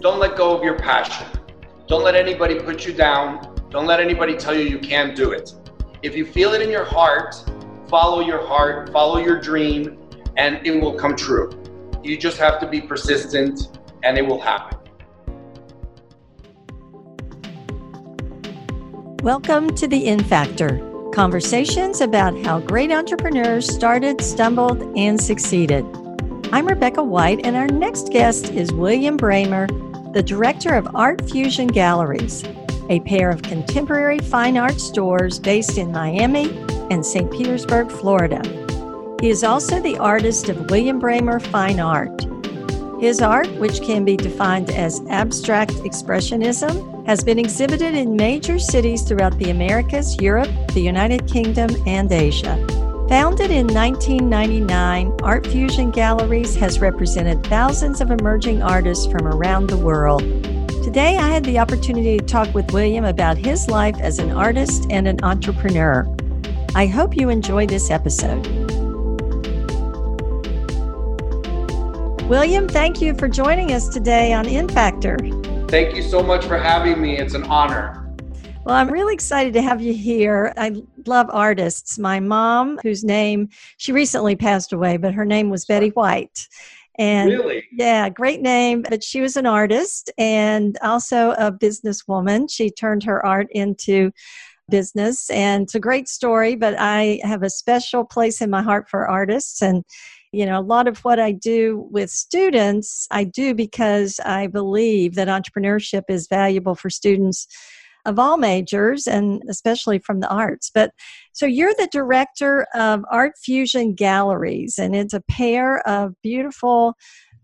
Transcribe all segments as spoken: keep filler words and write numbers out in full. don't let go of your passion. Don't let anybody put you down. Don't let anybody tell you you can't do it. If you feel it in your heart, follow your heart, follow your dream, and it will come true. You just have to be persistent and it will happen. Welcome to The In Factor. Conversations about how great entrepreneurs started, stumbled, and succeeded. I'm Rebecca White, and our next guest is William Braemer, the director of Art Fusion Galleries, a pair of contemporary fine art stores based in Miami and Saint Petersburg, Florida. He is also the artist of William Braemer Fine Art. His art, which can be defined as abstract expressionism, has been exhibited in major cities throughout the Americas, Europe, the United Kingdom, and Asia. Founded in nineteen ninety-nine, Art Fusion Galleries has represented thousands of emerging artists from around the world. Today, I had the opportunity to talk with William about his life as an artist and an entrepreneur. I hope you enjoy this episode. William, thank you for joining us today on In Factor. Thank you so much for having me. It's an honor. Well, I'm really excited to have you here. I love artists. My mom, whose name, she recently passed away, but her name was Betty White. And really? Yeah, great name. But she was an artist and also a businesswoman. She turned her art into business. And it's a great story, but I have a special place in my heart for artists. And you know, a lot of what I do with students, I do because I believe that entrepreneurship is valuable for students of all majors and especially from the arts. But so you're the director of Art Fusion Galleries, and it's a pair of beautiful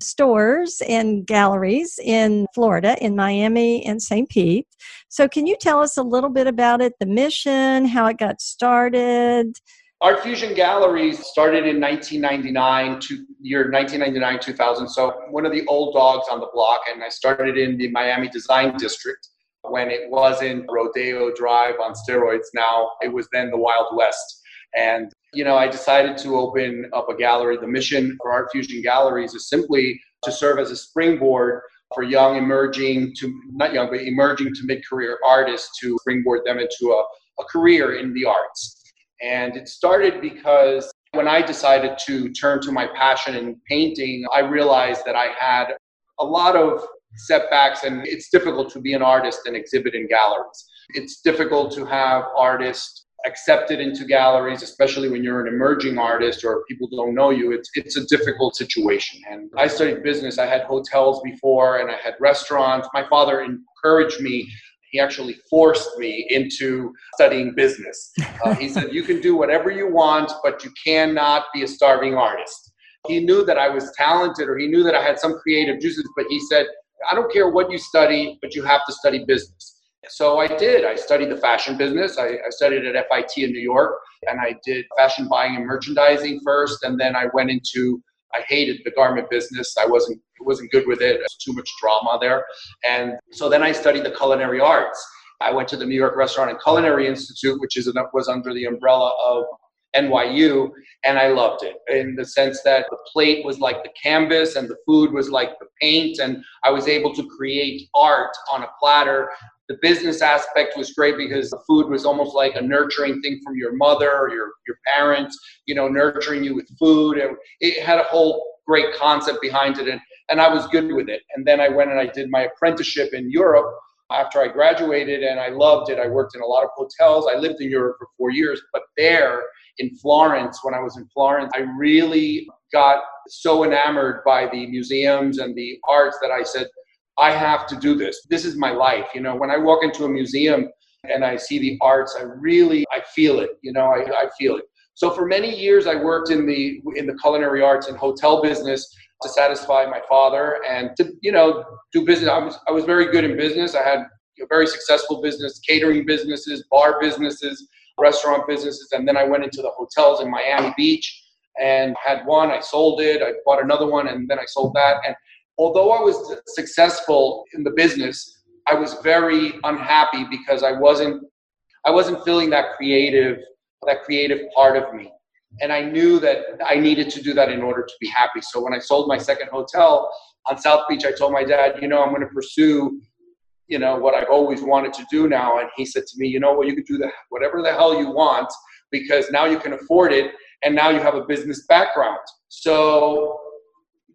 stores and galleries in Florida, in Miami and Saint Pete. So can you tell us a little bit about it, the mission, how it got started? Art Fusion Galleries started in nineteen ninety-nine, to year nineteen ninety-nine, two thousand. So one of the old dogs on the block, and I started in the Miami Design District when it wasn't Rodeo Drive on steroids. Now it was then the Wild West. And, you know, I decided to open up a gallery. The mission for Art Fusion Galleries is simply to serve as a springboard for young, emerging to, not young, but emerging to mid-career artists to springboard them into a, a career in the arts. And it started because when I decided to turn to my passion in painting, I realized that I had a lot of setbacks, and it's difficult to be an artist and exhibit in galleries. It's difficult to have artists accepted into galleries, especially when you're an emerging artist or people don't know you. It's it's a difficult situation. And I studied business. I had hotels before and I had restaurants. My father encouraged me. He actually forced me into studying business. Uh, he said, you can do whatever you want, but you cannot be a starving artist. He knew that I was talented, or he knew that I had some creative juices, but he said, I don't care what you study, but you have to study business. So I did. I studied the fashion business. I, I studied at F I T in New York, and I did fashion buying and merchandising first, and then I went into I hated the garment business. I wasn't wasn't good with it. It was too much drama there. And so then I studied the culinary arts. I went to the New York Restaurant and Culinary Institute, which is was under the umbrella of N Y U, and I loved it in the sense that the plate was like the canvas and the food was like the paint, and I was able to create art on a platter. The business aspect was great because the food was almost like a nurturing thing from your mother or your, your parents, you know, nurturing you with food. And it had a whole great concept behind it, and, and I was good with it. And then I went and I did my apprenticeship in Europe after I graduated, and I loved it. I worked in a lot of hotels. I lived in Europe for four years, but there in Florence, when I was in Florence, I really got so enamored by the museums and the arts that I said, I have to do this. This is my life. You know, when I walk into a museum and I see the arts, I really, I feel it, you know, I, I feel it. So for many years, I worked in the in the culinary arts and hotel business to satisfy my father and to, you know, do business. I was, I was very good in business. I had a very successful business, catering businesses, bar businesses, restaurant businesses. And then I went into the hotels in Miami Beach and had one, I sold it, I bought another one, and then I sold that. And although I was successful in the business, I was very unhappy because I wasn't I wasn't feeling that creative that creative part of me. And I knew that I needed to do that in order to be happy. So when I sold my second hotel, on South Beach, I told my dad, you know, I'm going to pursue, you know, what I've always wanted to do now. And he said to me, you know what, well, you could do the, whatever the hell you want, because now you can afford it. And now you have a business background. So,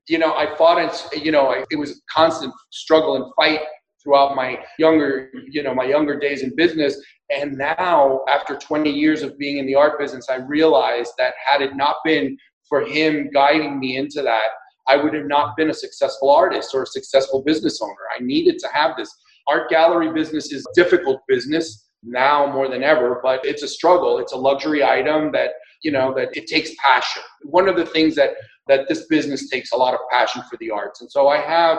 you know, I fought and, you know, I, it was a constant struggle and fight throughout my younger, you know, my younger days in business. And now after twenty years of being in the art business, I realized that had it not been for him guiding me into that, I would have not been a successful artist or a successful business owner. I needed to have this. Art gallery business is a difficult business now more than ever, but it's a struggle. It's a luxury item that, you know, that it takes passion. One of the things that, that this business takes a lot of passion for the arts. And so I have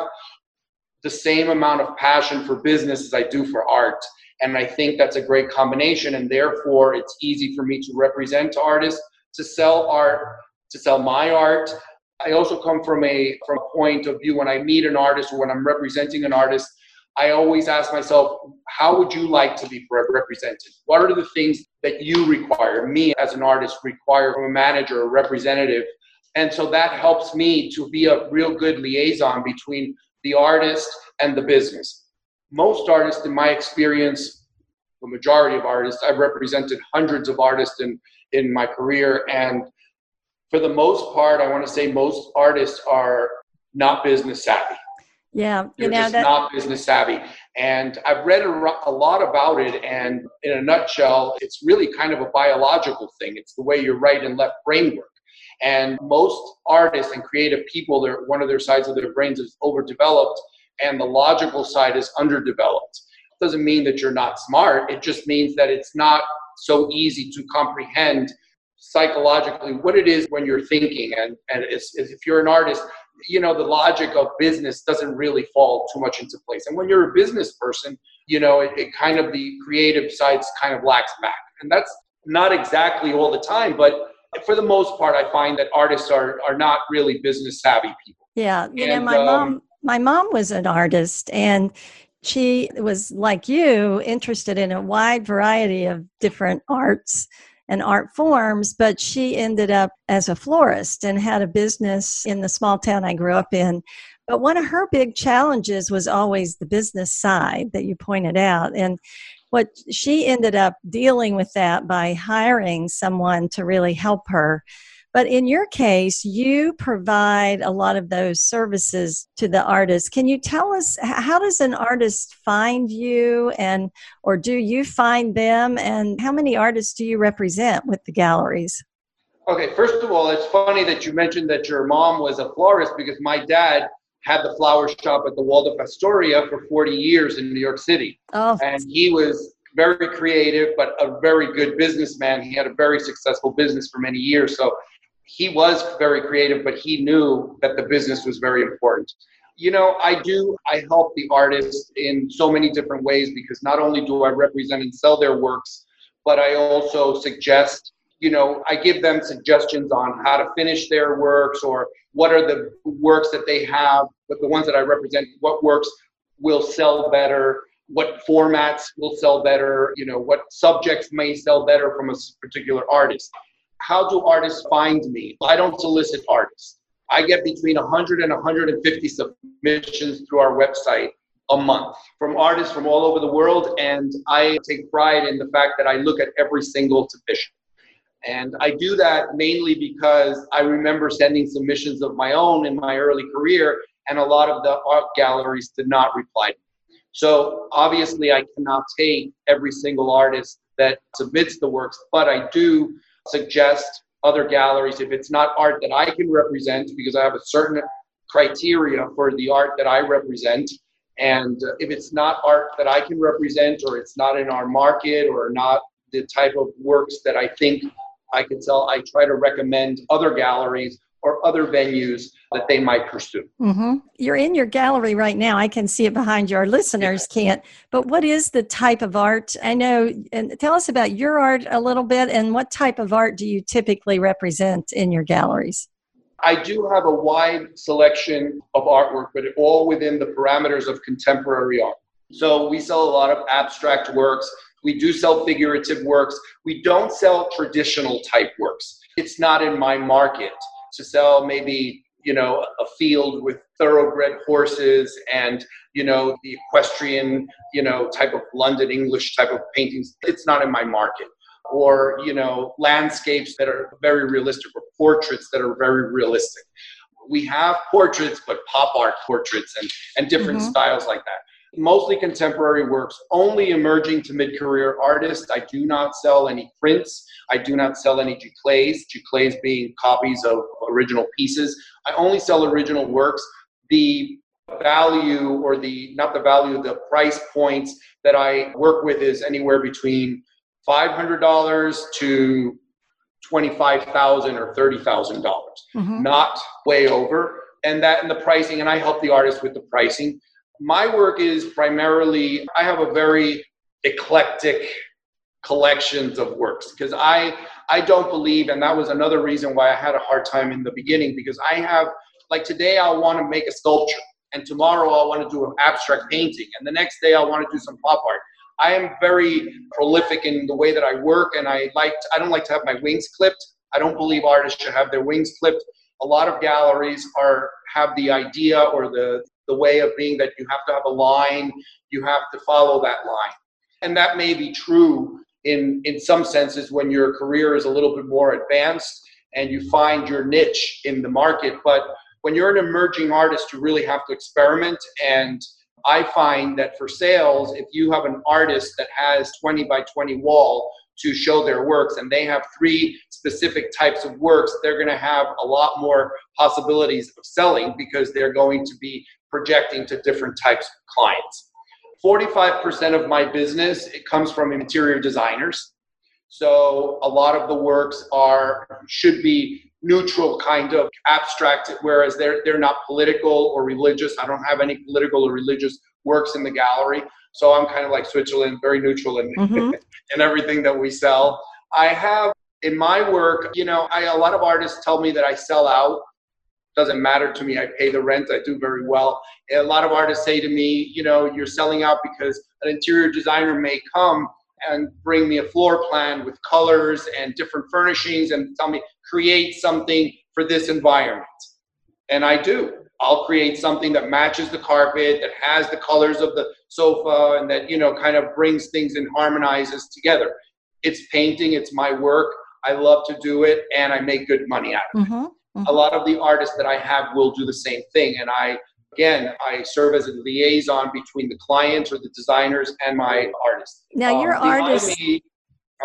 the same amount of passion for business as I do for art. And I think that's a great combination. And therefore, it's easy for me to represent artists, to sell art, to sell my art. I also come from a, from a point of view when I meet an artist or when I'm representing an artist, I always ask myself, how would you like to be represented? What are the things that you require, me as an artist require from a manager or representative? And so that helps me to be a real good liaison between the artist and the business. Most artists, in my experience, the majority of artists, I've represented hundreds of artists in, in my career. And for the most part, I want to say most artists are not business savvy. Yeah, you know, that's not business savvy. And I've read a, a lot about it. And in a nutshell, it's really kind of a biological thing. It's the way your right and left brain work. And most artists and creative people, their one of their sides of their brains is overdeveloped and the logical side is underdeveloped. It doesn't mean that you're not smart. It just means that it's not so easy to comprehend psychologically what it is when you're thinking. And, and it's, it's, if you're an artist, you know, the logic of business doesn't really fall too much into place. And when you're a business person, you know, it, it kind of the creative side's kind of lacks back. And that's not exactly all the time, but for the most part, I find that artists are are not really business savvy people. Yeah. You and, know, my um, mom, my mom was an artist and she was like you, interested in a wide variety of different arts and art forms, but she ended up as a florist and had a business in the small town I grew up in. But one of her big challenges was always the business side that you pointed out. And what she ended up dealing with that by hiring someone to really help her. But in your case, you provide a lot of those services to the artist. Can you tell us, how does an artist find you and or do you find them? And how many artists do you represent with the galleries? Okay, first of all, it's funny that you mentioned that your mom was a florist because my dad had the flower shop at the Waldorf Astoria for forty years in New York City. Oh. And he was very creative, but a very good businessman. He had a very successful business for many years. So he was very creative, but he knew that the business was very important. You know, I do, I help the artists in so many different ways because not only do I represent and sell their works, but I also suggest, you know, I give them suggestions on how to finish their works or what are the works that they have, but the ones that I represent, what works will sell better, what formats will sell better, you know, what subjects may sell better from a particular artist. How do artists find me? I don't solicit artists. I get between one hundred and one hundred fifty submissions through our website a month from artists from all over the world. And I take pride in the fact that I look at every single submission. And I do that mainly because I remember sending submissions of my own in my early career, and a lot of the art galleries did not reply to me. So obviously I cannot take every single artist that submits the works, but I do suggest other galleries if it's not art that I can represent, because I have a certain criteria for the art that I represent. And if it's not art that I can represent, or it's not in our market, or not the type of works that I think I could sell, I try to recommend other galleries or other venues that they might pursue. Mm-hmm. You're in your gallery right now. I can see it behind you. Our listeners can't. But what is the type of art? I know, and tell us about your art a little bit, and what type of art do you typically represent in your galleries? I do have a wide selection of artwork, but all within the parameters of contemporary art. So we sell a lot of abstract works. We do sell figurative works. We don't sell traditional type works. It's not in my market to sell maybe you know, a field with thoroughbred horses and, you know, the equestrian, you know, type of London English type of paintings. It's not in my market. Or, you know, landscapes that are very realistic or portraits that are very realistic. We have portraits, but pop art portraits and, and different mm-hmm. styles like that. Mostly contemporary works, only emerging to mid-career artists. I do not sell any prints. I do not sell any giclées, giclées being copies of original pieces. I only sell original works. The value or the, not the value, the price points that I work with is anywhere between five hundred dollars to twenty-five thousand dollars or thirty thousand dollars, mm-hmm. not way over. And that in the pricing, and I help the artist with the pricing. My work is primarily, I have a very eclectic collections of works because I, I don't believe, and that was another reason why I had a hard time in the beginning, because I have, like today I want to make a sculpture and tomorrow I want to do an abstract painting and the next day I want to do some pop art. I am very prolific in the way that I work and I like to, I don't like to have my wings clipped. I don't believe artists should have their wings clipped. A lot of galleries are have the idea or the, the way of being that you have to have a line, you have to follow that line. And that may be true in, in some senses when your career is a little bit more advanced and you find your niche in the market. But when you're an emerging artist, you really have to experiment. And I find that for sales, if you have an artist that has twenty by twenty wall to show their works and they have three specific types of works, they're going to have a lot more possibilities of selling because they're going to be projecting to different types of clients. forty-five percent of my business, it comes from interior designers. So a lot of the works are, should be neutral kind of abstract, whereas they're, they're not political or religious. I don't have any political or religious works in the gallery. So I'm kind of like Switzerland, very neutral in, mm-hmm. in everything that we sell. I have in my work, you know, I, a lot of artists tell me that I sell out. Doesn't matter to me. I pay the rent. I do very well. And a lot of artists say to me, you know, you're selling out because an interior designer may come and bring me a floor plan with colors and different furnishings and tell me, create something for this environment. And I do. I'll create something that matches the carpet, that has the colors of the sofa, and that, you know, kind of brings things and harmonizes together. It's painting. It's my work. I love to do it, and I make good money out of it. Mm-hmm. Mm-hmm. A lot of the artists that I have will do the same thing. And I, again, I serve as a liaison between the clients or the designers and my artists. Now, um, your artists, me,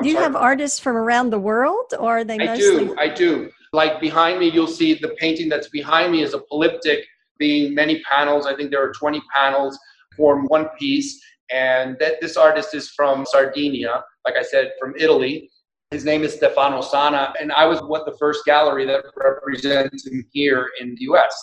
do you sorry. have artists from around the world, or are they I mostly? I do, I do. Like behind me, you'll see the painting that's behind me is a polyptych being many panels. I think there are twenty panels form one piece. And that this artist is from Sardinia, like I said, from Italy. His name is Stefano Sana, and I was what the first gallery that represents him here in the U S.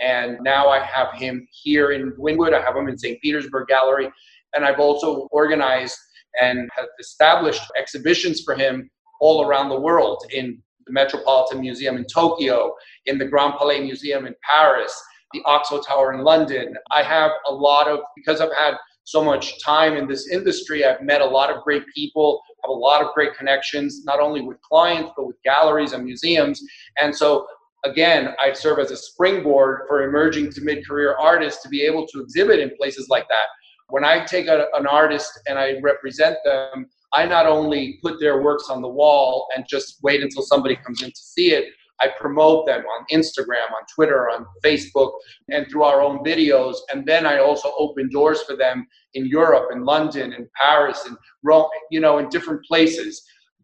And now I have him here in Wynwood. I have him in Saint Petersburg Gallery, and I've also organized and have established exhibitions for him all around the world in the Metropolitan Museum in Tokyo, in the Grand Palais Museum in Paris, the Oxo Tower in London. I have a lot of, because I've had so much time in this industry, I've met a lot of great people, have a lot of great connections, not only with clients, but with galleries and museums. And so, again, I serve as a springboard for emerging to mid-career artists to be able to exhibit in places like that. When I take a, an artist and I represent them, I not only put their works on the wall and just wait until somebody comes in to see it, I promote them on Instagram, on Twitter, on Facebook, and through our own videos. And then I also open doors for them in Europe, in London, in Paris, in Rome, you know, in different places.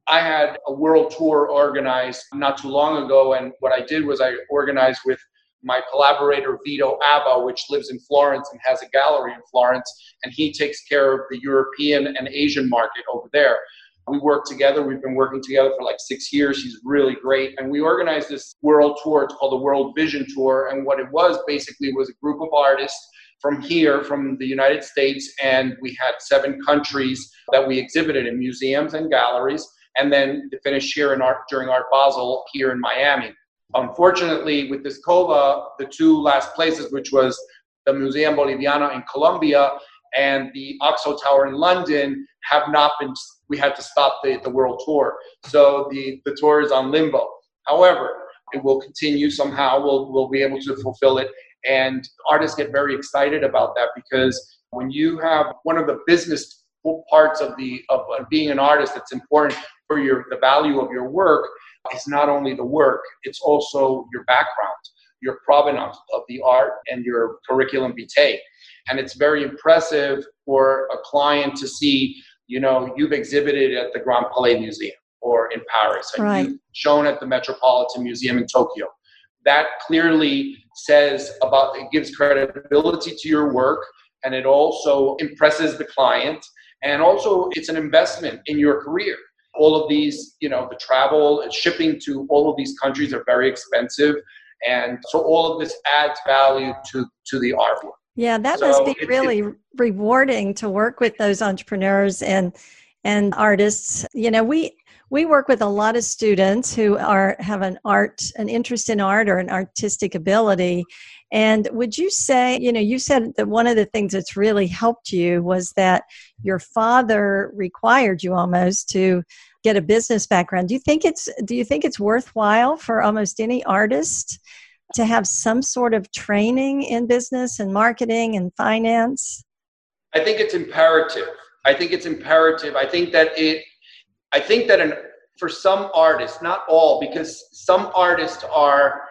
I had a world tour organized not too long ago. And what I did was I organized with my collaborator, Vito Abba, which lives in Florence and has a gallery in Florence. And he takes care of the European and Asian market over there. We work together. We've been working together for like six years. He's really great. And we organized this world tour. It's called the World Vision Tour. And what it was basically was a group of artists from here, from the United States. And we had seven countries that we exhibited in museums and galleries. And then to finish here in Art, during Art Basel here in Miami. Unfortunately, with this C O V A, the two last places, which was the Museo Boliviano in Colombia and the Oxo Tower in London, have not been, we had to stop the, the world tour. So the, the tour is on limbo. However, It will continue somehow. We'll, we'll be able to fulfill it. And artists get very excited about that, because when you have one of the business parts of the of being an artist that's important for your the value of your work, is not only the work, it's also your background, your provenance of the art, and your curriculum vitae. And it's very impressive for a client to see, you know, you've exhibited at the Grand Palais Museum or in Paris, and right. you've shown at the Metropolitan Museum in Tokyo. That clearly says about, it gives credibility to your work, and it also impresses the client. And also it's an investment in your career. All of these, you know, the travel and shipping to all of these countries are very expensive. And so all of this adds value to, to the artwork. Yeah, that so must be it, really it, rewarding to work with those entrepreneurs and and artists. You know, we we work with a lot of students who are have an art, an interest in art or an artistic ability. And would you say, you know, you said that one of the things that's really helped you was that your father required you almost to get a business background. Do you think it's, do you think it's worthwhile for almost any artist to have some sort of training in business and marketing and finance? I think it's imperative. I think it's imperative. I think that it, I think that an, for some artists, not all, because some artists are,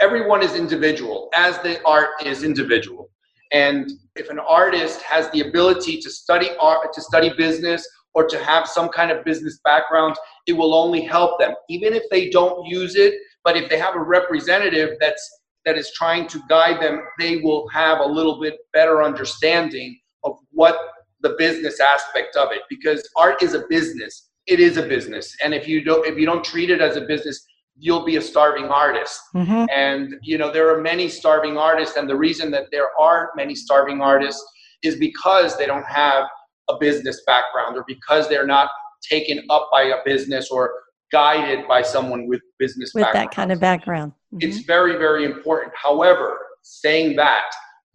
everyone is individual, as the art is individual. And if an artist has the ability to study art, to study business, or to have some kind of business background, it will only help them, even if they don't use it. But if they have a representative that's that is trying to guide them, they will have a little bit better understanding of what the business aspect of it, because art is a business. It is a business. And if you don't if you don't treat it as a business, you'll be a starving artist. Mm-hmm. And, you know, there are many starving artists. And the reason that there are many starving artists is because they don't have a business background, or because they're not taken up by a business or guided by someone with business with background. That kind of background. Mm-hmm. It's very, very important. However, saying that,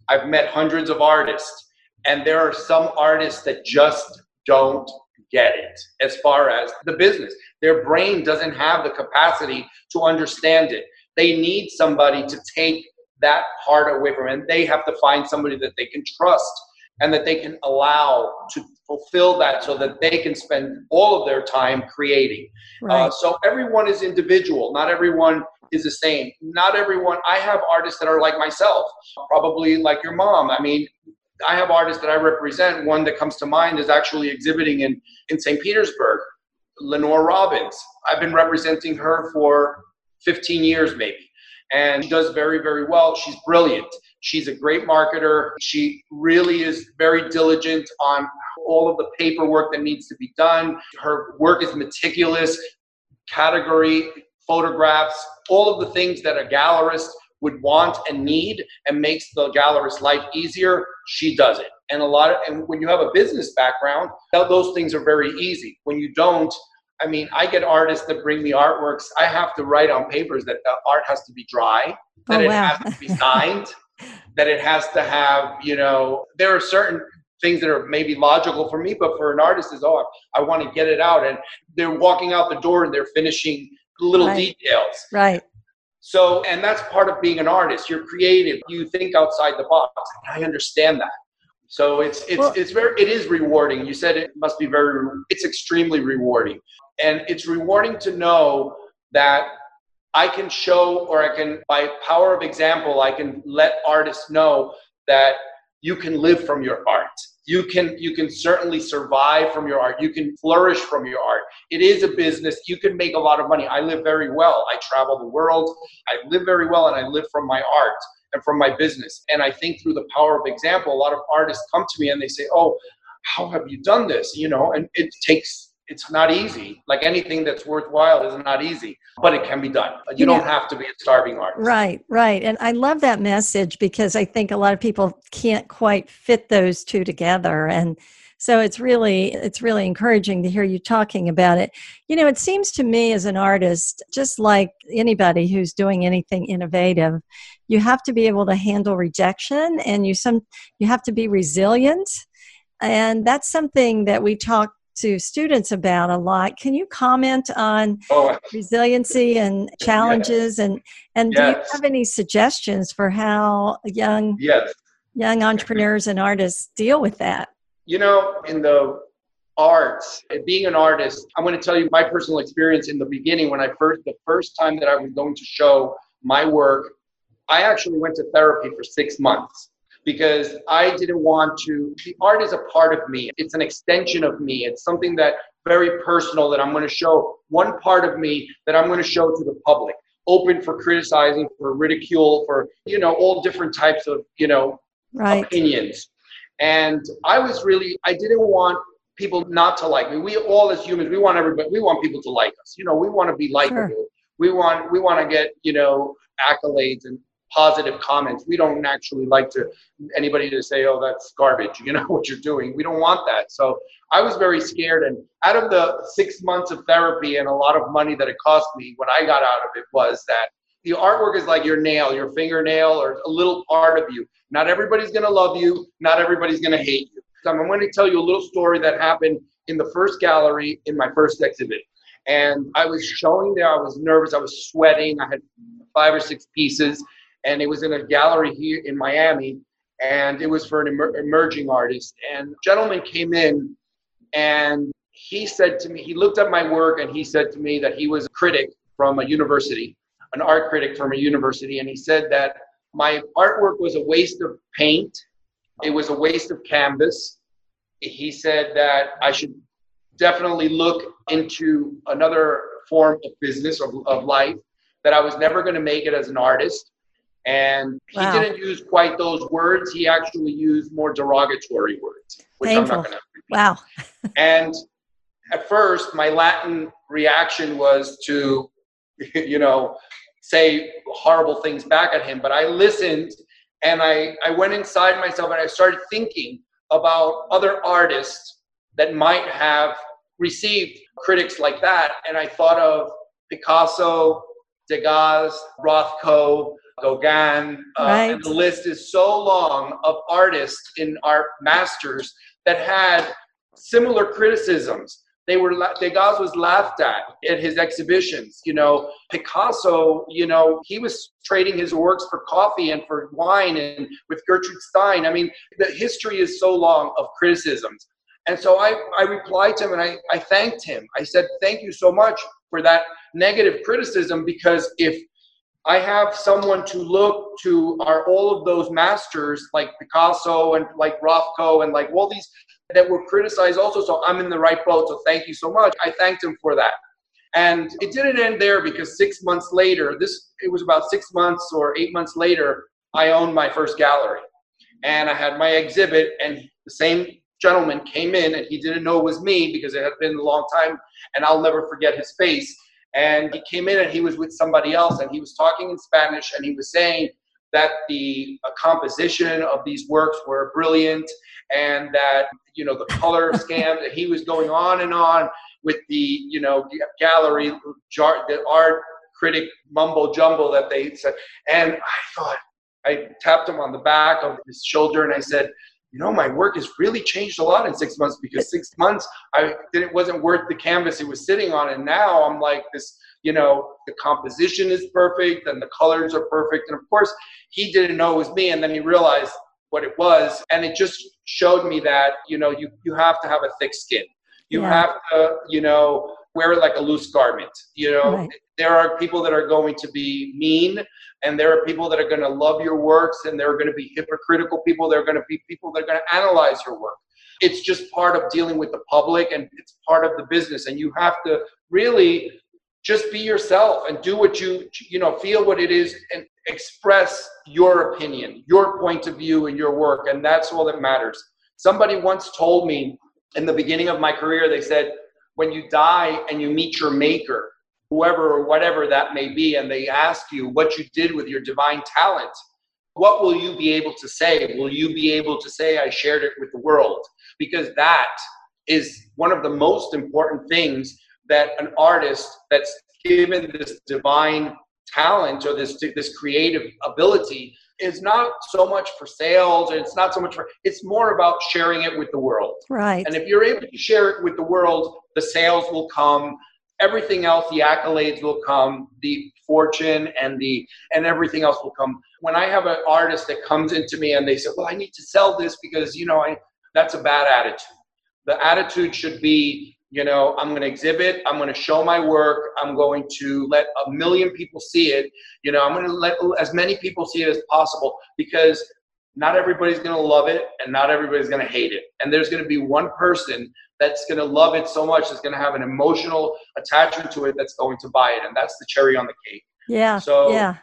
I've met hundreds of artists, and there are some artists that just don't get it as far as the business. Their brain doesn't have the capacity to understand it. They need somebody to take that part away from them. They have to find somebody that they can trust and that they can allow to fulfill that, so that they can spend all of their time creating. Right. Uh, so everyone is individual. Not everyone is the same. Not everyone. I have artists that are like myself, probably like your mom. I mean, I have artists that I represent. One that comes to mind is actually exhibiting in, in Saint Petersburg, Lenore Robbins. I've been representing her for fifteen years maybe, and she does very, very well. She's brilliant. She's a great marketer. She really is very diligent on all of the paperwork that needs to be done. Her work is meticulous, category, photographs, all of the things that a gallerist would want and need, and makes the gallerist's life easier. She does it. And a lot of, and when you have a business background, those things are very easy. When you don't, I mean, I get artists that bring me artworks. I have to write on papers that the art has to be dry, that oh, wow. it has to be signed, that it has to have, you know, there are certain things that are maybe logical for me, but for an artist is, oh, I want to get it out. And they're walking out the door and they're finishing little right. details. Right. So, and that's part of being an artist. You're creative. You think outside the box. And I understand that. So it's, it's, well, it's very, it is rewarding. You said it must be very, it's extremely rewarding. And it's rewarding to know that I can show, or I can, by power of example, I can let artists know that you can live from your art. You can, you can certainly survive from your art. You can flourish from your art. It is a business. You can make a lot of money. I live very well. I travel the world. I live very well, and I live from my art and from my business. And I think through the power of example, a lot of artists come to me and they say, oh, how have you done this? You know, and it takes, it's not easy. Like anything that's worthwhile is not easy, but it can be done. You yeah. don't have to be a starving artist. Right, right. And I love that message, because I think a lot of people can't quite fit those two together. And so it's really, it's really encouraging to hear you talking about it. You know, it seems to me as an artist, just like anybody who's doing anything innovative, you have to be able to handle rejection, and you some you have to be resilient. And that's something that we talk to students about a lot. Can you comment on oh, resiliency and challenges? Yes. And, and yes. do you have any suggestions for how young, yes. young entrepreneurs and artists deal with that? You know, in the arts, being an artist, I'm going to tell you my personal experience in the beginning when I first, the first time that I was going to show my work, I actually went to therapy for six months. Because I didn't want to, the art is a part of me. It's an extension of me. It's something that very personal that I'm going to show, one part of me that I'm going to show to the public, open for criticizing, for ridicule, for, you know, all different types of, you know, right. opinions. And I was really, I didn't want people not to like me. We all as humans, we want everybody, we want people to like us. You know, we want to be likable. Sure. We want, we want to get, you know, accolades and positive comments. We don't actually like to anybody to say, oh, that's garbage, you know, what you're doing. We don't want that. So I was very scared. And out of the six months of therapy and a lot of money that it cost me, what I got out of it was that the artwork is like your nail, your fingernail, or a little part of you. Not everybody's going to love you. Not everybody's going to hate you. So I'm going to tell you a little story that happened in the first gallery in my first exhibit. And I was showing there. I was nervous. I was sweating. I had five or six pieces. And it was in a gallery here in Miami, and it was for an emer- emerging artist. And a gentleman came in, and he said to me, he looked at my work, and he said to me that he was a critic from a university, an art critic from a university. And he said that my artwork was a waste of paint. It was a waste of canvas. He said that I should definitely look into another form of business, of, of life, that I was never going to make it as an artist. And he wow. didn't use quite those words. He actually used more derogatory words, which Painful. I'm not going to repeat. Wow. And at first, my Latin reaction was to, you know, say horrible things back at him. But I listened, and I, I went inside myself, and I started thinking about other artists that might have received critics like that. And I thought of Picasso, Degas, Rothko, Gauguin, uh, right. and the list is so long of artists in our masters that had similar criticisms. They were, Degas was laughed at at his exhibitions. You know, Picasso, you know, he was trading his works for coffee and for wine and with Gertrude Stein. I mean, the history is so long of criticisms. And so I, I replied to him and I, I thanked him. I said, thank you so much for that negative criticism, because if I have someone to look to are all of those masters like Picasso and like Rothko and like all these that were criticized also. So I'm in the right boat. So thank you so much. I thanked him for that. And it didn't end there, because six months later, this, it was about six months or eight months later, I owned my first gallery and I had my exhibit, and the same gentleman came in and he didn't know it was me because it had been a long time, and I'll never forget his face. And he came in and he was with somebody else, and he was talking in Spanish, and he was saying that the uh, composition of these works were brilliant, and that, you know, the color scam, that he was going on and on with the, you know, gallery, jar, the art critic mumbo jumbo that they said. And I thought, I tapped him on the back of his shoulder and I said, you know, my work has really changed a lot in six months because six months I did it wasn't worth the canvas it was sitting on. And now I'm like this, you know, the composition is perfect and the colors are perfect. And of course, he didn't know it was me. And then he realized what it was. And it just showed me that, you know, you, you have to have a thick skin. You yeah. have to, you know, wear like a loose garment. You know, right. there are people that are going to be mean, and there are people that are going to love your works, and there are going to be hypocritical people. There are going to be people that are going to analyze your work. It's just part of dealing with the public, and it's part of the business. And you have to really just be yourself and do what you, you know, feel what it is and express your opinion, your point of view in your work. And that's all that matters. Somebody once told me in the beginning of my career, they said, when you die and you meet your maker, whoever or whatever that may be, and they ask you what you did with your divine talent, what will you be able to say? Will you be able to say, I shared it with the world? Because that is one of the most important things that an artist that's given this divine talent or this, this creative ability is not so much for sales, and it's not so much for, it's more about sharing it with the world. Right. And if you're able to share it with the world, the sales will come, everything else, the accolades will come, the fortune and the, and everything else will come. When I have an artist that comes into me and they say, well, I need to sell this because, you know, I, that's a bad attitude. The attitude should be, you know, I'm going to exhibit, I'm going to show my work, I'm going to let a million people see it, you know, I'm going to let as many people see it as possible, because not everybody's going to love it and not everybody's going to hate it. And there's going to be one person that's going to love it so much, that's going to have an emotional attachment to it, that's going to buy it. And that's the cherry on the cake. Yeah. So, yeah.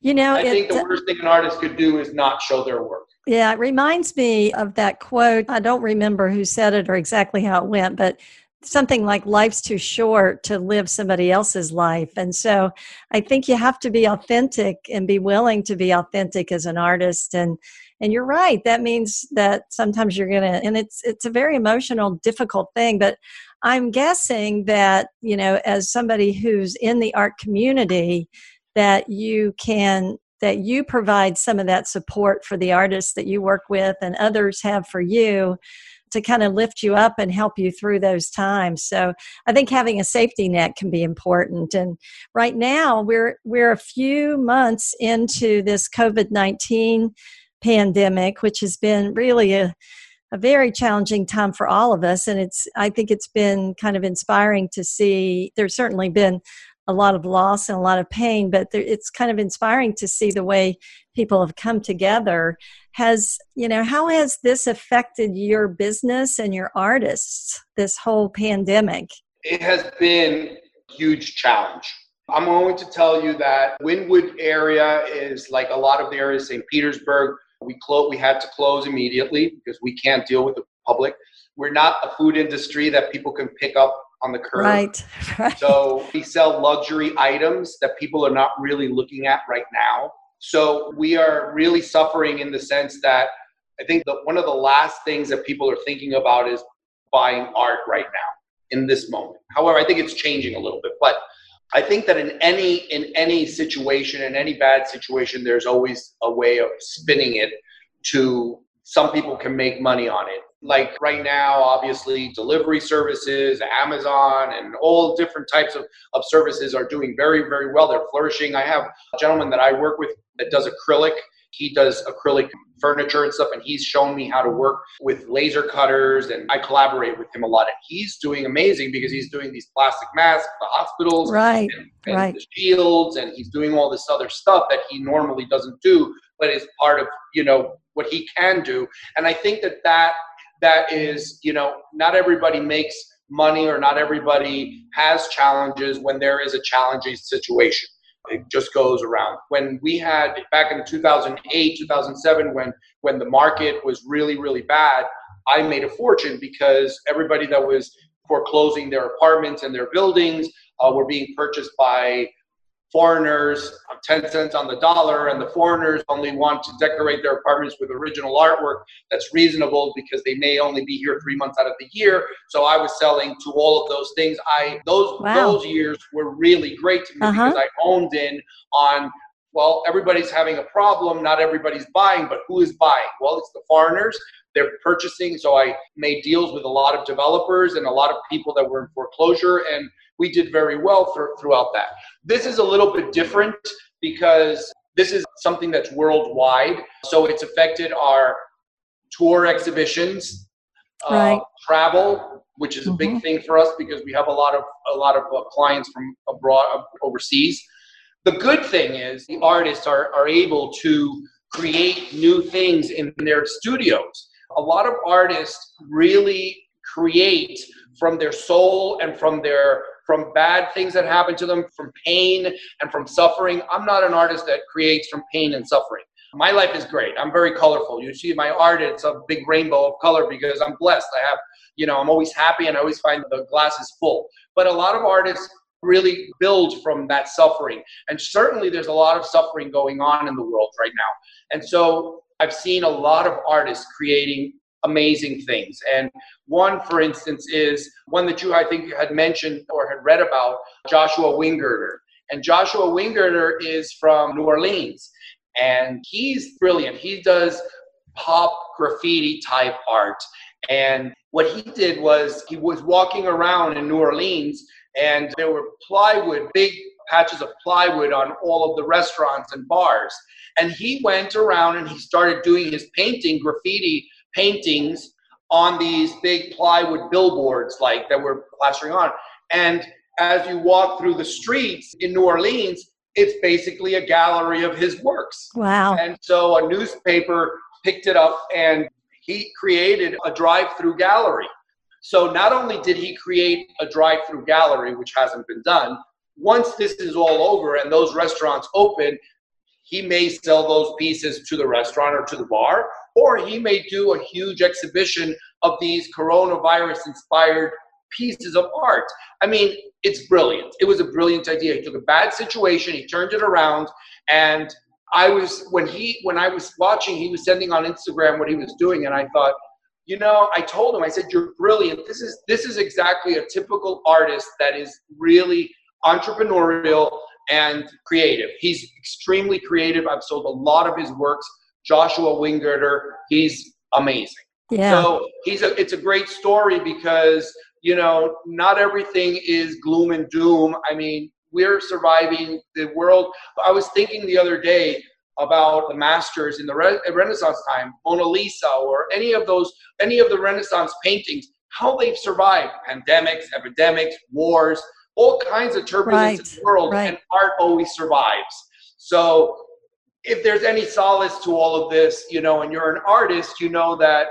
You know, I it, think the worst thing an artist could do is not show their work. Yeah. It reminds me of that quote. I don't remember who said it or exactly how it went, but something like life's too short to live somebody else's life. And so I think you have to be authentic and be willing to be authentic as an artist. And, and you're right. That means that sometimes you're going to, and it's, it's a very emotional, difficult thing, but I'm guessing that, you know, as somebody who's in the art community, that you can, that you provide some of that support for the artists that you work with and others have for you, to kind of lift you up and help you through those times. So I think having a safety net can be important. And right now we're we're a few months into this COVID nineteen pandemic, which has been really a, a very challenging time for all of us. And it's I think it's been kind of inspiring to see. There's certainly been a lot of loss and a lot of pain, but there, it's kind of inspiring to see the way people have come together. Has, you know, how has this affected your business and your artists, this whole pandemic? It has been a huge challenge. I'm going to tell you that Wynwood area is like a lot of the areas, Saint Petersburg, we closed, we had to close immediately because we can't deal with the public. We're not a food industry that people can pick up on the curb. Right, right. So we sell luxury items that people are not really looking at right now. So we are really suffering in the sense that I think that one of the last things that people are thinking about is buying art right now in this moment. However, I think it's changing a little bit, but I think that in any, in any situation, in any bad situation, there's always a way of spinning it to some people can make money on it. Like right now, obviously, delivery services, Amazon, and all different types of, of services are doing very, very well. They're flourishing. I have a gentleman that I work with that does acrylic. He does acrylic furniture and stuff, and he's shown me how to work with laser cutters, and I collaborate with him a lot. And he's doing amazing because he's doing these plastic masks for the hospitals, right, and, and right. the shields, and he's doing all this other stuff that he normally doesn't do, but is part of, you know, what he can do. And I think that that That is, you know, not everybody makes money or not everybody has challenges when there is a challenging situation. It just goes around. When we had back in two thousand eight, two thousand seven, when, when the market was really, really bad, I made a fortune because everybody that was foreclosing their apartments and their buildings uh, were being purchased by foreigners, ten cents on the dollar, and the foreigners only want to decorate their apartments with original artwork that's reasonable because they may only be here three months out of the year. So I was selling to all of those things. I those wow. those years were really great to me uh-huh. because I honed in on, well, everybody's having a problem, not everybody's buying, but who is buying? Well, it's the foreigners. They're purchasing. So I made deals with a lot of developers and a lot of people that were in foreclosure, and we did very well th- throughout that. This is a little bit different because this is something that's worldwide. So it's affected our tour exhibitions, uh, right. travel, which is mm-hmm. a big thing for us because we have a lot of a lot of uh, clients from abroad, uh, overseas. The good thing is the artists are, are able to create new things in their studios. A lot of artists really create from their soul and from their from bad things that happen to them, from pain and from suffering. I'm not an artist that creates from pain and suffering. My life is great. I'm very colorful. You see my art, it's a big rainbow of color because I'm blessed. I have, you know, I'm always happy and I always find the glass is full. But a lot of artists really build from that suffering. And certainly there's a lot of suffering going on in the world right now. And so I've seen a lot of artists creating amazing things. And one, for instance, is one that you, I think, had mentioned or had read about, Joshua Wingert. And Joshua Wingert is from New Orleans. And he's brilliant. He does pop graffiti type art. And what he did was he was walking around in New Orleans, and there were plywood, big patches of plywood on all of the restaurants and bars. And he went around and he started doing his painting, graffiti paintings on these big plywood billboards like that were plastering on. And as you walk through the streets in New Orleans, it's basically a gallery of his works. Wow. And so a newspaper picked it up and he created a drive-through gallery. So not only did he create a drive-through gallery, which hasn't been done, once this is all over and those restaurants open, he may sell those pieces to the restaurant or to the bar, or he may do a huge exhibition of these coronavirus-inspired pieces of art. I mean, it's brilliant. It was a brilliant idea. He took a bad situation, he turned it around, and I was when he when I was watching, he was sending on Instagram what he was doing, and I thought, you know, I told him, I said, you're brilliant. This is this is exactly a typical artist that is really entrepreneurial and creative. He's extremely creative. I've sold a lot of his works. Joshua Wingert, he's amazing. Yeah. So he's a it's a great story because, you know, not everything is gloom and doom. I mean, we're surviving the world. I was thinking the other day about the masters in the re- Renaissance time, Mona Lisa, or any of those, any of the Renaissance paintings, how they've survived pandemics, epidemics, wars, all kinds of turbulence right, in the world, right. and art always survives. So if there's any solace to all of this, you know, and you're an artist, you know that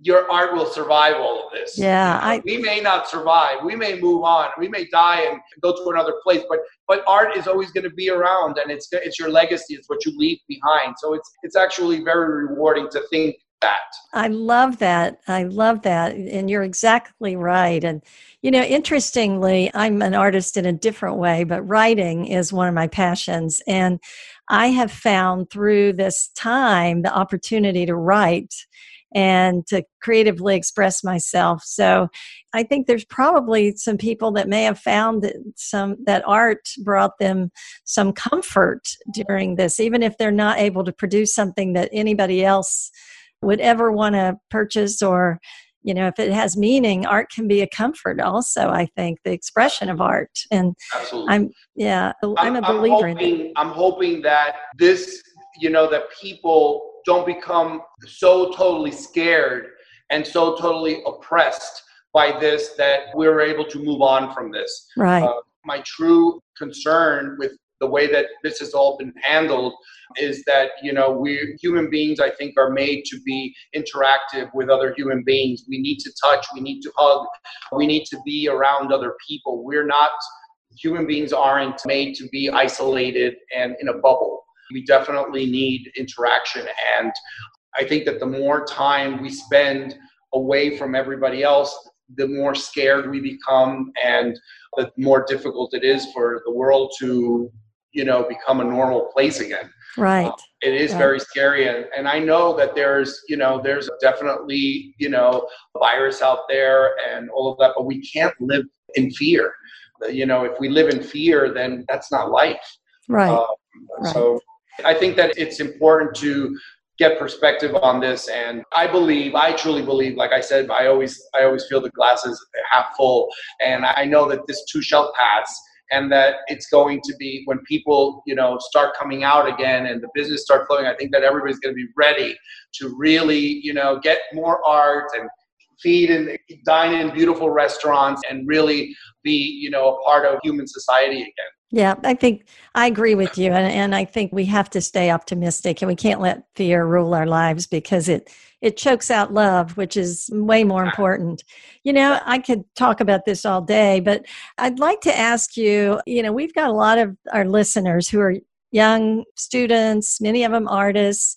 your art will survive all of this. Yeah, I, we may not survive. We may move on. We may die and go to another place. But but art is always going to be around, and it's it's your legacy. It's what you leave behind. So it's it's actually very rewarding to think that. I love that. I love that, and you're exactly right. And you know, interestingly, I'm an artist in a different way, but writing is one of my passions, and I have found through this time the opportunity to write and to creatively express myself. So I think there's probably some people that may have found that some that art brought them some comfort during this, even if they're not able to produce something that anybody else would ever want to purchase, or, you know, if it has meaning, art can be a comfort also, I think, the expression of art. And Absolutely. I'm, yeah, I'm, I'm a believer I'm hoping, in it. I'm hoping that this, you know, that people don't become so totally scared and so totally oppressed by this that we're able to move on from this. Right. Uh, my true concern with the way that this has all been handled is that, you know, we human beings, I think, are made to be interactive with other human beings. We need to touch, we need to hug, we need to be around other people. We're not, human beings aren't made to be isolated and in a bubble. We definitely need interaction, and I think that the more time we spend away from everybody else, the more scared we become, and the more difficult it is for the world to, you know, become a normal place again. Right. Um, it is yeah. very scary, and, and I know that there's, you know, there's definitely, you know, a virus out there and all of that, but we can't live in fear. You know, if we live in fear, then that's not life. Right. Um, right. So. I think that it's important to get perspective on this, and I believe, I truly believe, like I said, I always I always feel the glass is half full, and I know that this too shall pass, and that it's going to be when people, you know, start coming out again and the business start flowing, I think that everybody's going to be ready to really, you know, get more art and feed and dine in beautiful restaurants and really be, you know, a part of human society again. Yeah, I think I agree with you. And, and I think we have to stay optimistic, and we can't let fear rule our lives, because it, it chokes out love, which is way more important. You know, I could talk about this all day, but I'd like to ask you, you know, we've got a lot of our listeners who are young students, many of them artists.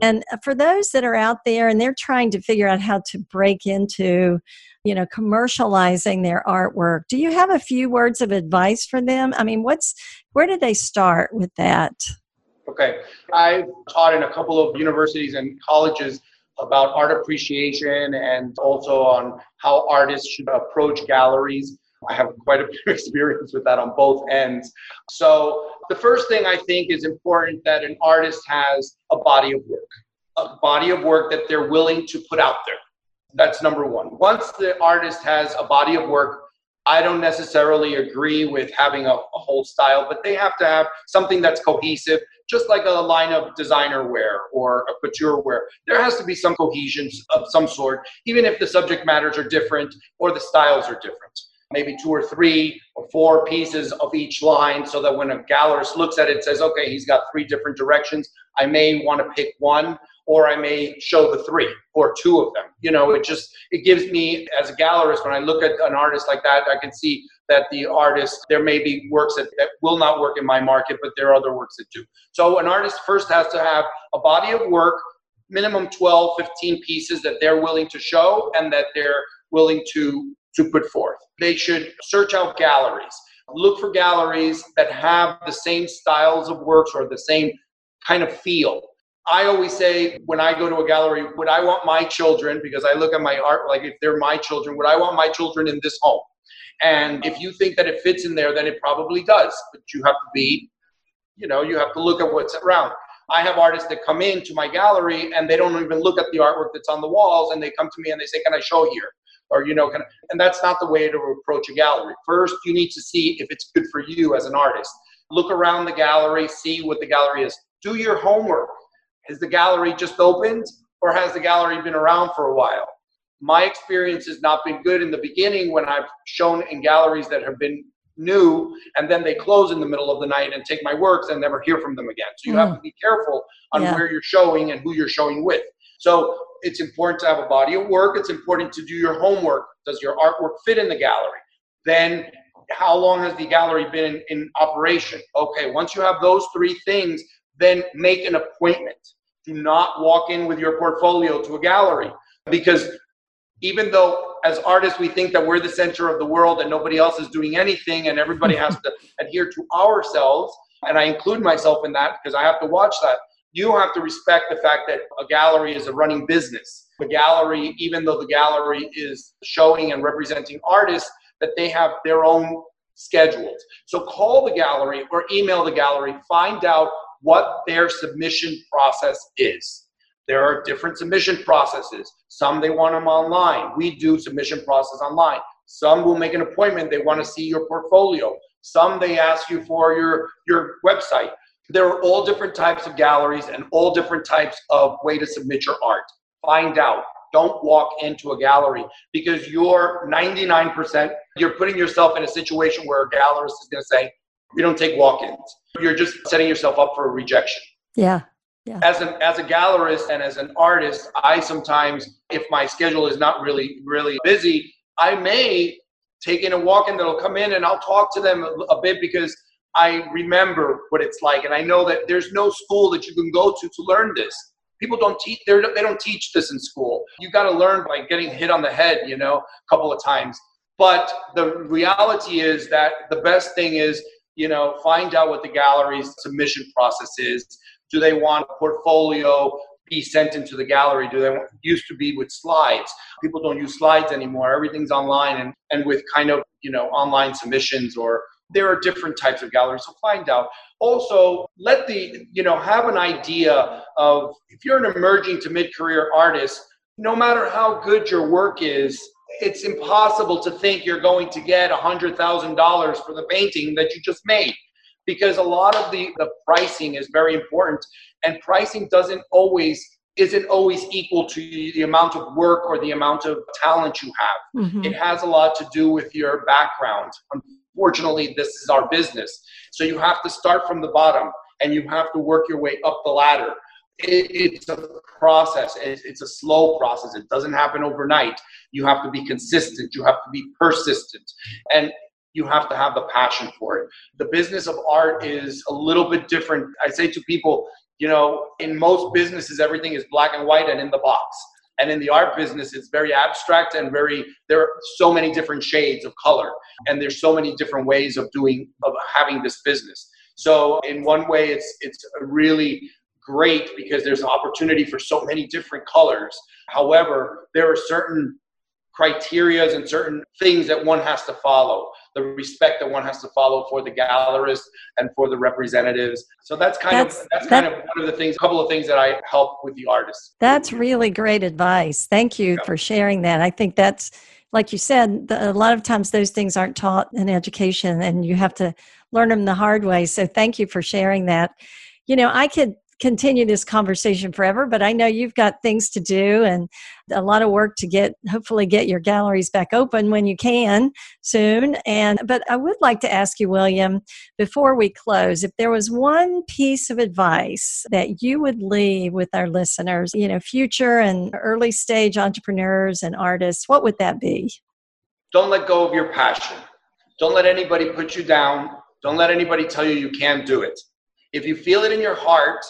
And for those that are out there and they're trying to figure out how to break into, you know, commercializing their artwork, do you have a few words of advice for them? I mean, what's, where do they start with that? Okay. I've taught in a couple of universities and colleges about art appreciation, and also on how artists should approach galleries. I have quite a bit of experience with that on both ends. So The first thing I think is important that an artist has a body of work, a body of work that they're willing to put out there. That's number one. Once the artist has a body of work, I don't necessarily agree with having a, a whole style, but they have to have something that's cohesive, just like a line of designer wear or a couture wear. There has to be some cohesion of some sort, even if the subject matters are different or the styles are different. Maybe two or three or four pieces of each line, so that when a gallerist looks at it and says, okay, he's got three different directions, I may want to pick one, or I may show the three or two of them. You know, it just, it gives me, as a gallerist, when I look at an artist like that, I can see that the artist, there may be works that, that will not work in my market, but there are other works that do. So an artist first has to have a body of work, minimum twelve, fifteen pieces that they're willing to show and that they're willing to to put forth. They should search out galleries. Look for galleries that have the same styles of works or the same kind of feel. I always say when I go to a gallery, would I want my children, because I look at my art like if they're my children, would I want my children in this home? And if you think that it fits in there, then it probably does. But you have to be, you know, you have to look at what's around. I have artists that come into my gallery and they don't even look at the artwork that's on the walls, and they come to me and they say, can I show here? Or, you know, can I? And that's not the way to approach a gallery. First, you need to see if it's good for you as an artist. Look around the gallery, see what the gallery is. Do your homework. Has the gallery just opened, or has the gallery been around for a while? My experience has not been good in the beginning when I've shown in galleries that have been new, and then they close in the middle of the night and take my works and never hear from them again. So you mm. have to be careful on yeah. where you're showing and who you're showing with. So it's important to have a body of work. It's important to do your homework. Does your artwork fit in the gallery? Then how long has the gallery been in, in operation? Okay, once you have those three things, then make an appointment. Do not walk in with your portfolio to a gallery, because even though as artists we think that we're the center of the world and nobody else is doing anything and everybody has to adhere to ourselves, and I include myself in that because I have to watch that, you have to respect the fact that a gallery is a running business. The gallery, even though the gallery is showing and representing artists, that they have their own schedules. So call the gallery or email the gallery, find out what their submission process is. There are different submission processes. Some they want them online. We do submission process online. Some will make an appointment. They want to see your portfolio. Some they ask you for your, your website. There are all different types of galleries and all different types of way to submit your art. Find out. Don't walk into a gallery, because you're ninety-nine percent, you're putting yourself in a situation where a gallerist is going to say, we don't take walk-ins. You're just setting yourself up for a rejection. Yeah. Yeah. As an as a gallerist and as an artist, I sometimes, if my schedule is not really, really busy, I may take in a walk-in that'll come in and I'll talk to them a, a bit, because I remember what it's like. And I know that there's no school that you can go to to learn this. People don't teach, they don't teach this in school. You got to learn by getting hit on the head, you know, a couple of times. But the reality is that the best thing is, you know, find out what the gallery's submission process is. Do they want a portfolio be sent into the gallery? Do they want, used to be with slides. People don't use slides anymore. Everything's online and, and with kind of, you know, online submissions, or there are different types of galleries. So find out. Also, let the, you know, have an idea of, if you're an emerging to mid-career artist, no matter how good your work is, it's impossible to think you're going to get one hundred thousand dollars for the painting that you just made, because a lot of the, the pricing is very important, and pricing doesn't always, isn't always equal to the amount of work or the amount of talent you have. Mm-hmm. It has a lot to do with your background. Unfortunately, this is our business. So you have to start from the bottom and you have to work your way up the ladder. It's a process. It's a slow process. It doesn't happen overnight. You have to be consistent. You have to be persistent. And you have to have the passion for it. The business of art is a little bit different. I say to people, you know, in most businesses, everything is black and white and in the box. And in the art business, it's very abstract and very, there are so many different shades of color. And there's so many different ways of doing, of having this business. So in one way, it's it's a really great, because there's an opportunity for so many different colors. However, there are certain criterias and certain things that one has to follow, the respect that one has to follow for the gallerist and for the representatives. So that's kind that's, of that's that, kind of one of the things, a couple of things that I help with the artists. That's really great advice. Thank you yeah. for sharing that. I think that's, like you said, the, a lot of times those things aren't taught in education and you have to learn them the hard way. So thank you for sharing that. You know, I could continue this conversation forever, but I know you've got things to do and a lot of work to get, hopefully get your galleries back open when you can soon. And, but I would like to ask you, William, before we close, if there was one piece of advice that you would leave with our listeners, you know, future and early stage entrepreneurs and artists, what would that be? Don't let go of your passion. Don't let anybody put you down. Don't let anybody tell you you can't do it. If you feel it in your heart,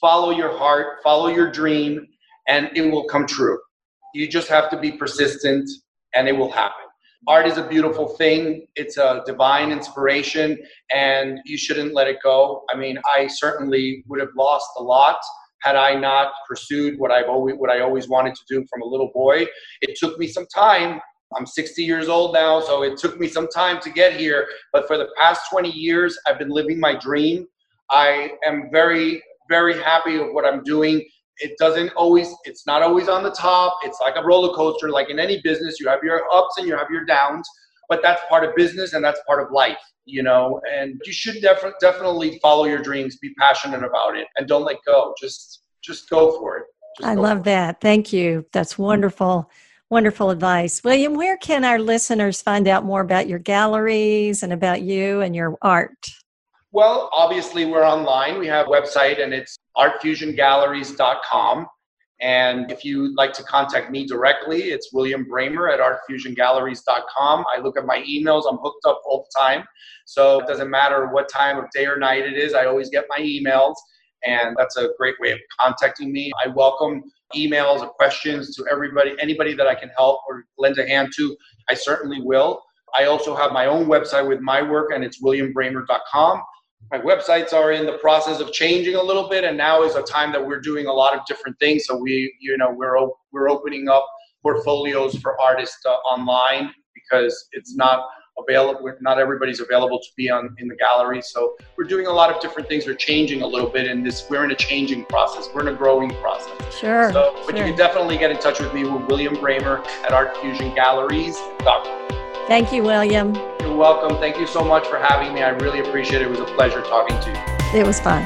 follow your heart, follow your dream, and it will come true. You just have to be persistent and it will happen. Art is a beautiful thing. It's a divine inspiration and you shouldn't let it go. I mean, I certainly would have lost a lot had I not pursued what I've always, what I always wanted to do from a little boy. It took me some time. I'm sixty years old now, so it took me some time to get here. But for the past twenty years, I've been living my dream. I am very, very happy with what I'm doing. It doesn't always, it's not always on the top. It's like a roller coaster. Like in any business, you have your ups and you have your downs, but that's part of business and that's part of life, you know, and you should def- definitely follow your dreams, be passionate about it and don't let go. Just, just go for it. Just I love that. Thank you. That's wonderful. Wonderful advice. William, where can our listeners find out more about your galleries and about you and your art? Well, obviously we're online. We have a website and it's art fusion galleries dot com. And if you'd like to contact me directly, it's William Braemer at art fusion galleries dot com. I look at my emails. I'm hooked up all the time. So it doesn't matter what time of day or night it is. I always get my emails. And that's a great way of contacting me. I welcome emails or questions to everybody, anybody that I can help or lend a hand to. I certainly will. I also have my own website with my work and it's william braemer dot com. My websites are in the process of changing a little bit, and now is a time that we're doing a lot of different things. So we, you know, we're we're opening up portfolios for artists uh, online because it's not available. Not everybody's available to be on in the gallery. So we're doing a lot of different things. We're changing a little bit, and this we're in a changing process. We're in a growing process. Sure. So, but sure. You can definitely get in touch with me with William Braemer at art fusion galleries dot com. Thank you, William. You're welcome. Thank you so much for having me. I really appreciate it. It was a pleasure talking to you. It was fun.